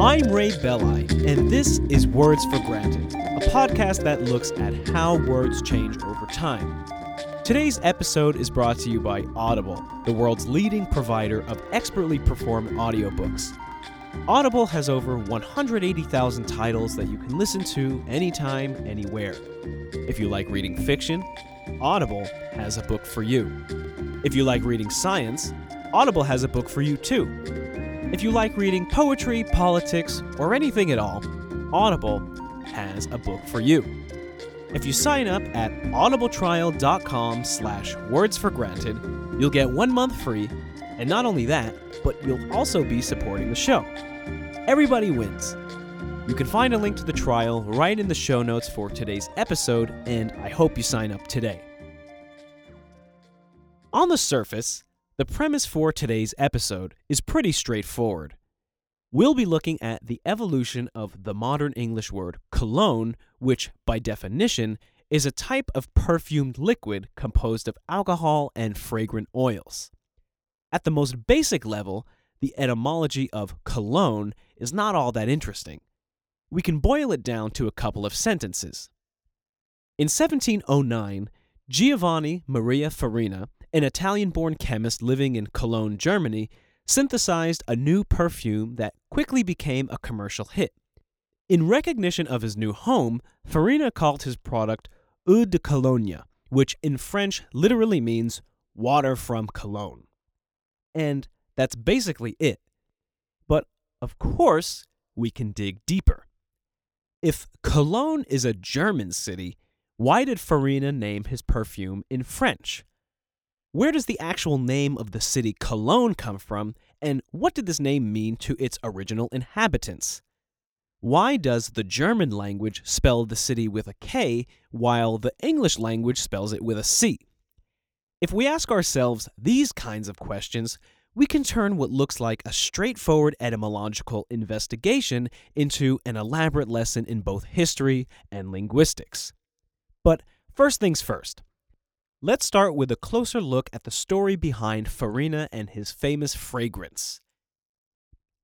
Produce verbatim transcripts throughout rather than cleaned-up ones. I'm Ray Belli, and this is Words for Granted, a podcast that looks at how words change over time. Today's episode is brought to you by Audible, the world's leading provider of expertly performed audiobooks. Audible has over one hundred eighty thousand titles that you can listen to anytime, anywhere. If you like reading fiction, Audible has a book for you. If you like reading science, Audible has a book for you too. If you like reading poetry, politics, or anything at all, Audible has a book for you. If you sign up at audibletrial.com slash wordsforgranted, you'll get one month free, and not only that, but you'll also be supporting the show. Everybody wins. You can find a link to the trial right in the show notes for today's episode, and I hope you sign up today. On the surface, the premise for today's episode is pretty straightforward. We'll be looking at the evolution of the modern English word cologne, which, by definition, is a type of perfumed liquid composed of alcohol and fragrant oils. At the most basic level, the etymology of cologne is not all that interesting. We can boil it down to a couple of sentences. In seventeen oh nine, Giovanni Maria Farina, an Italian-born chemist living in Cologne, Germany, synthesized a new perfume that quickly became a commercial hit. In recognition of his new home, Farina called his product Eau de Cologne, which in French literally means water from Cologne. And that's basically it. But, of course, we can dig deeper. If Cologne is a German city, why did Farina name his perfume in French? Where does the actual name of the city Cologne come from, and what did this name mean to its original inhabitants? Why does the German language spell the city with a K, while the English language spells it with a C? If we ask ourselves these kinds of questions, we can turn what looks like a straightforward etymological investigation into an elaborate lesson in both history and linguistics. But first things first. Let's start with a closer look at the story behind Farina and his famous fragrance.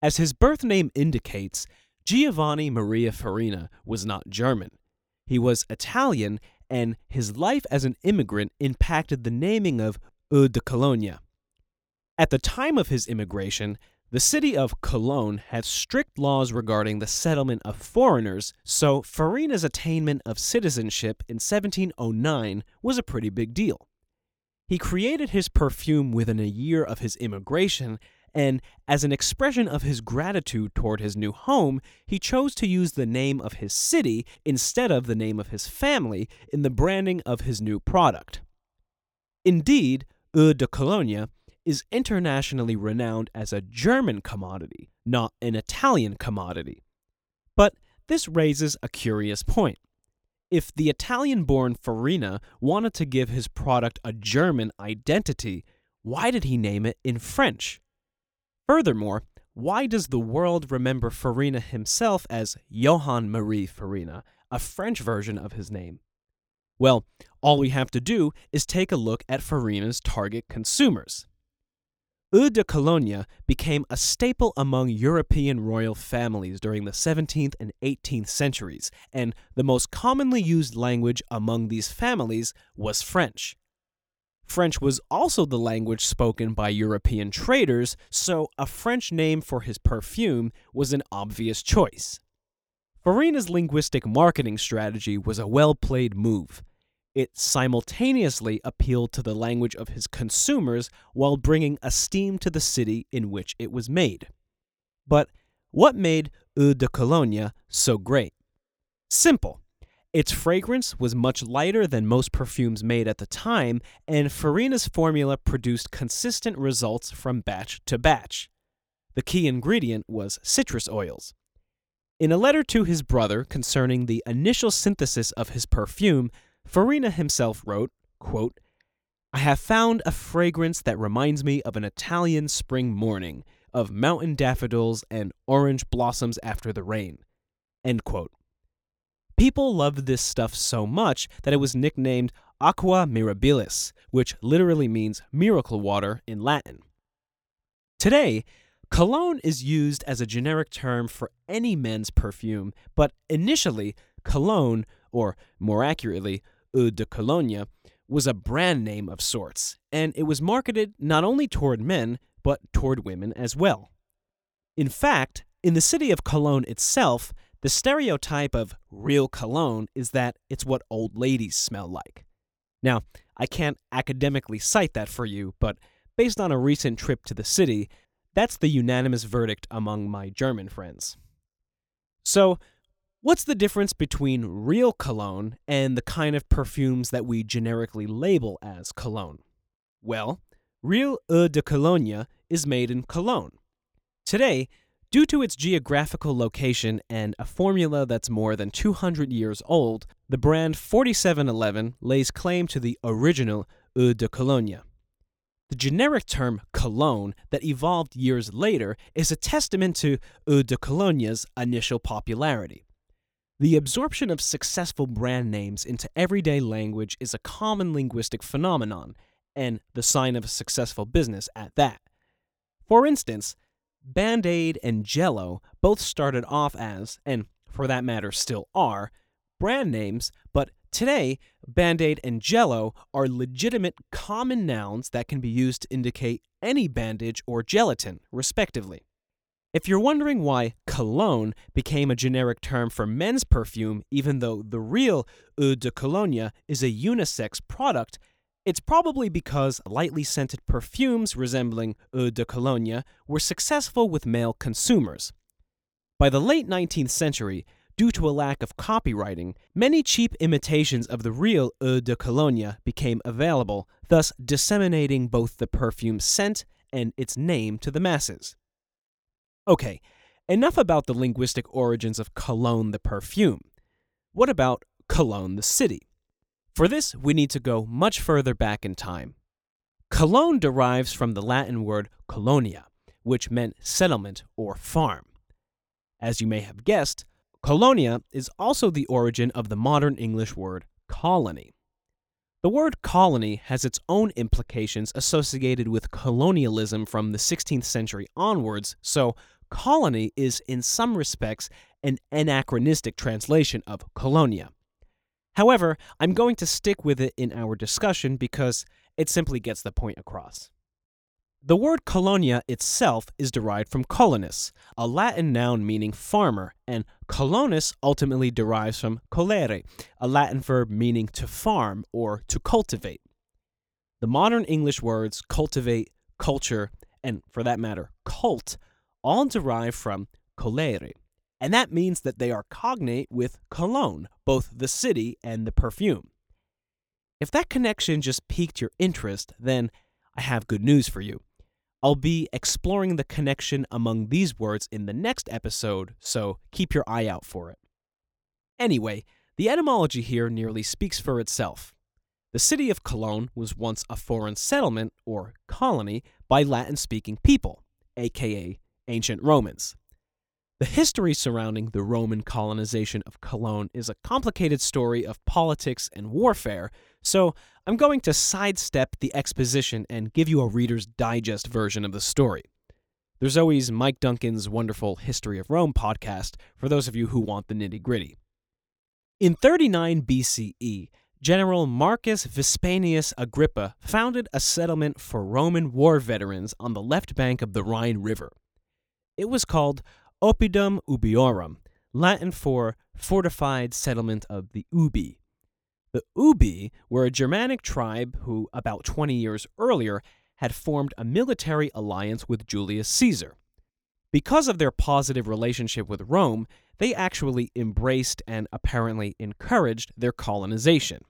As his birth name indicates, Giovanni Maria Farina was not German. He was Italian, and his life as an immigrant impacted the naming of Eau de Cologne. At the time of his immigration, the city of Cologne had strict laws regarding the settlement of foreigners, so Farina's attainment of citizenship in seventeen oh nine was a pretty big deal. He created his perfume within a year of his immigration, and as an expression of his gratitude toward his new home, he chose to use the name of his city instead of the name of his family in the branding of his new product. Indeed, Eau de Cologne is internationally renowned as a German commodity, not an Italian commodity. But this raises a curious point. If the Italian-born Farina wanted to give his product a German identity, why did he name it in French? Furthermore, why does the world remember Farina himself as Johann Marie Farina, a French version of his name? Well, all we have to do is take a look at Farina's target consumers. Eau de Cologne became a staple among European royal families during the seventeenth and eighteenth centuries, and the most commonly used language among these families was French. French was also the language spoken by European traders, so a French name for his perfume was an obvious choice. Farina's linguistic marketing strategy was a well-played move. It simultaneously appealed to the language of his consumers while bringing esteem to the city in which it was made. But what made Eau de Cologne so great? Simple. Its fragrance was much lighter than most perfumes made at the time, and Farina's formula produced consistent results from batch to batch. The key ingredient was citrus oils. In a letter to his brother concerning the initial synthesis of his perfume, Farina himself wrote, quote, "I have found a fragrance that reminds me of an Italian spring morning, of mountain daffodils and orange blossoms after the rain." End quote. People loved this stuff so much that it was nicknamed Aqua Mirabilis, which literally means miracle water in Latin. Today, Cologne is used as a generic term for any men's perfume, but initially, cologne, or more accurately, Eau de Cologne, was a brand name of sorts, and it was marketed not only toward men, but toward women as well. In fact, in the city of Cologne itself, the stereotype of real cologne is that it's what old ladies smell like. Now, I can't academically cite that for you, but based on a recent trip to the city, that's the unanimous verdict among my German friends. So, what's the difference between real cologne and the kind of perfumes that we generically label as cologne? Well, real Eau de Cologne is made in Cologne. Today, due to its geographical location and a formula that's more than two hundred years old, the brand forty-seven eleven lays claim to the original Eau de Cologne. The generic term cologne that evolved years later is a testament to Eau de Cologne's initial popularity. The absorption of successful brand names into everyday language is a common linguistic phenomenon, and the sign of a successful business at that. For instance, Band-Aid and Jell-O both started off as, and for that matter still are, brand names, but today, Band-Aid and Jell-O are legitimate common nouns that can be used to indicate any bandage or gelatin, respectively. If you're wondering why cologne became a generic term for men's perfume, even though the real Eau de Cologne is a unisex product, it's probably because lightly scented perfumes resembling Eau de Cologne were successful with male consumers. By the late nineteenth century, due to a lack of copywriting, many cheap imitations of the real Eau de Cologne became available, thus disseminating both the perfume's scent and its name to the masses. Okay, enough about the linguistic origins of cologne the perfume. What about Cologne the city? For this, we need to go much further back in time. Cologne derives from the Latin word colonia, which meant settlement or farm. As you may have guessed, colonia is also the origin of the modern English word colony. The word colony has its own implications associated with colonialism from the sixteenth century onwards, so colony is in some respects an anachronistic translation of colonia. However, I'm going to stick with it in our discussion because it simply gets the point across. The word colonia itself is derived from colonus, a Latin noun meaning farmer, and colonus ultimately derives from colere, a Latin verb meaning to farm or to cultivate. The modern English words cultivate, culture, and for that matter, cult, all derive from colere, and that means that they are cognate with Cologne, both the city and the perfume. If that connection just piqued your interest, then I have good news for you. I'll be exploring the connection among these words in the next episode, so keep your eye out for it. Anyway, the etymology here nearly speaks for itself. The city of Cologne was once a foreign settlement, or colony, by Latin-speaking people, aka ancient Romans. The history surrounding the Roman colonization of Cologne is a complicated story of politics and warfare, so I'm going to sidestep the exposition and give you a Reader's Digest version of the story. There's always Mike Duncan's wonderful History of Rome podcast for those of you who want the nitty-gritty. In thirty-nine B C E, General Marcus Vipsanius Agrippa founded a settlement for Roman war veterans on the left bank of the Rhine River. It was called Oppidum Ubiorum, Latin for fortified settlement of the Ubi. The Ubi were a Germanic tribe who, about twenty years earlier, had formed a military alliance with Julius Caesar. Because of their positive relationship with Rome, they actually embraced and apparently encouraged their colonization.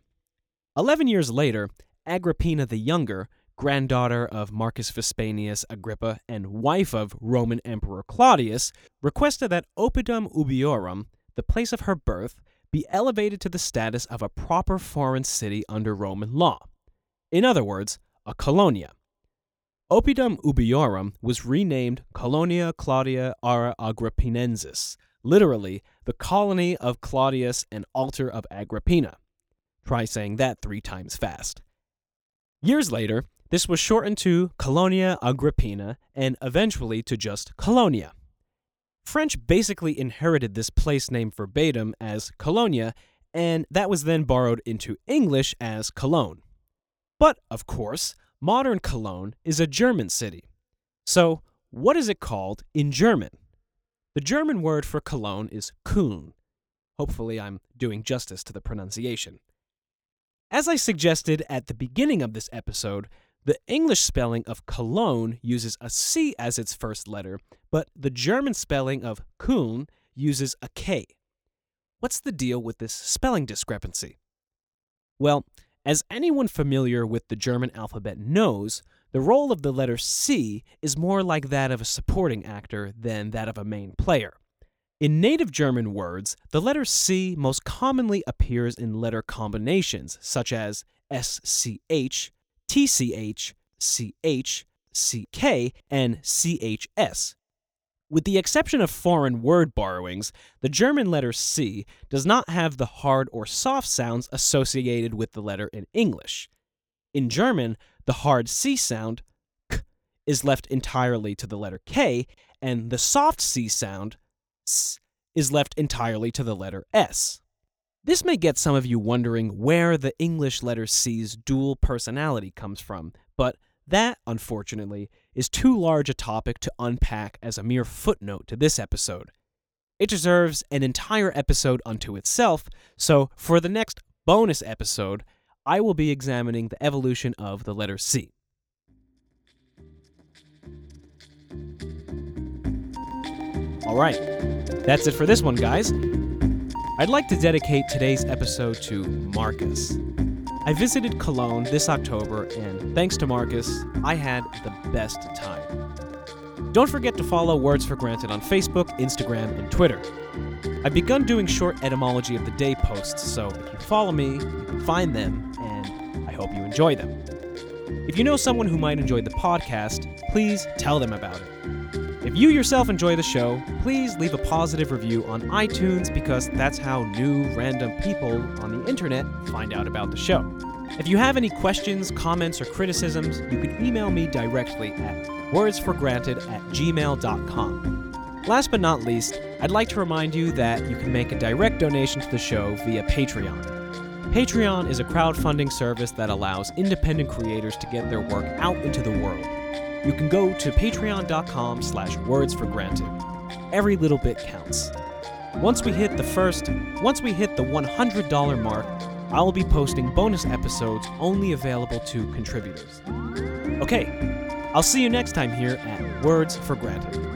Eleven years later, Agrippina the Younger, granddaughter of Marcus Vipsanius Agrippa and wife of Roman Emperor Claudius, requested that Oppidum Ubiorum, the place of her birth, be elevated to the status of a proper foreign city under Roman law. In other words, a colonia. Oppidum Ubiorum was renamed Colonia Claudia Ara Agrippinensis, literally the colony of Claudius and altar of Agrippina. Try saying that three times fast. Years later, this was shortened to Colonia Agrippina and eventually to just Colonia. French basically inherited this place name verbatim as Colonia, and that was then borrowed into English as Cologne. But, of course, modern Cologne is a German city. So, what is it called in German? The German word for Cologne is Köln. Hopefully I'm doing justice to the pronunciation. As I suggested at the beginning of this episode, the English spelling of Cologne uses a C as its first letter, but the German spelling of Köln uses a K. What's the deal with this spelling discrepancy? Well, as anyone familiar with the German alphabet knows, the role of the letter C is more like that of a supporting actor than that of a main player. In native German words, the letter C most commonly appears in letter combinations such as S C H, T C H, C H, C K, and C H S. With the exception of foreign word borrowings, the German letter C does not have the hard or soft sounds associated with the letter in English. In German, the hard C sound, K, is left entirely to the letter K, and the soft C sound, S, is left entirely to the letter S. This may get some of you wondering where the English letter C's dual personality comes from, but that, unfortunately, is too large a topic to unpack as a mere footnote to this episode. It deserves an entire episode unto itself, so for the next bonus episode, I will be examining the evolution of the letter C. Alright, that's it for this one, guys. I'd like to dedicate today's episode to Marcus. I visited Cologne this October, and thanks to Marcus, I had the best time. Don't forget to follow Words for Granted on Facebook, Instagram, and Twitter. I've begun doing short etymology of the day posts, so if you follow me, you can find them, and I hope you enjoy them. If you know someone who might enjoy the podcast, please tell them about it. If you yourself enjoy the show, please leave a positive review on iTunes because that's how new, random people on the internet find out about the show. If you have any questions, comments, or criticisms, you can email me directly at wordsforgranted at gmail dot com. Last but not least, I'd like to remind you that you can make a direct donation to the show via Patreon. Patreon is a crowdfunding service that allows independent creators to get their work out into the world. You can go to patreon.com slash words for granted. Every little bit counts. Once we hit the first, once we hit the one hundred dollars mark, I will be posting bonus episodes only available to contributors. Okay, I'll see you next time here at Words for Granted.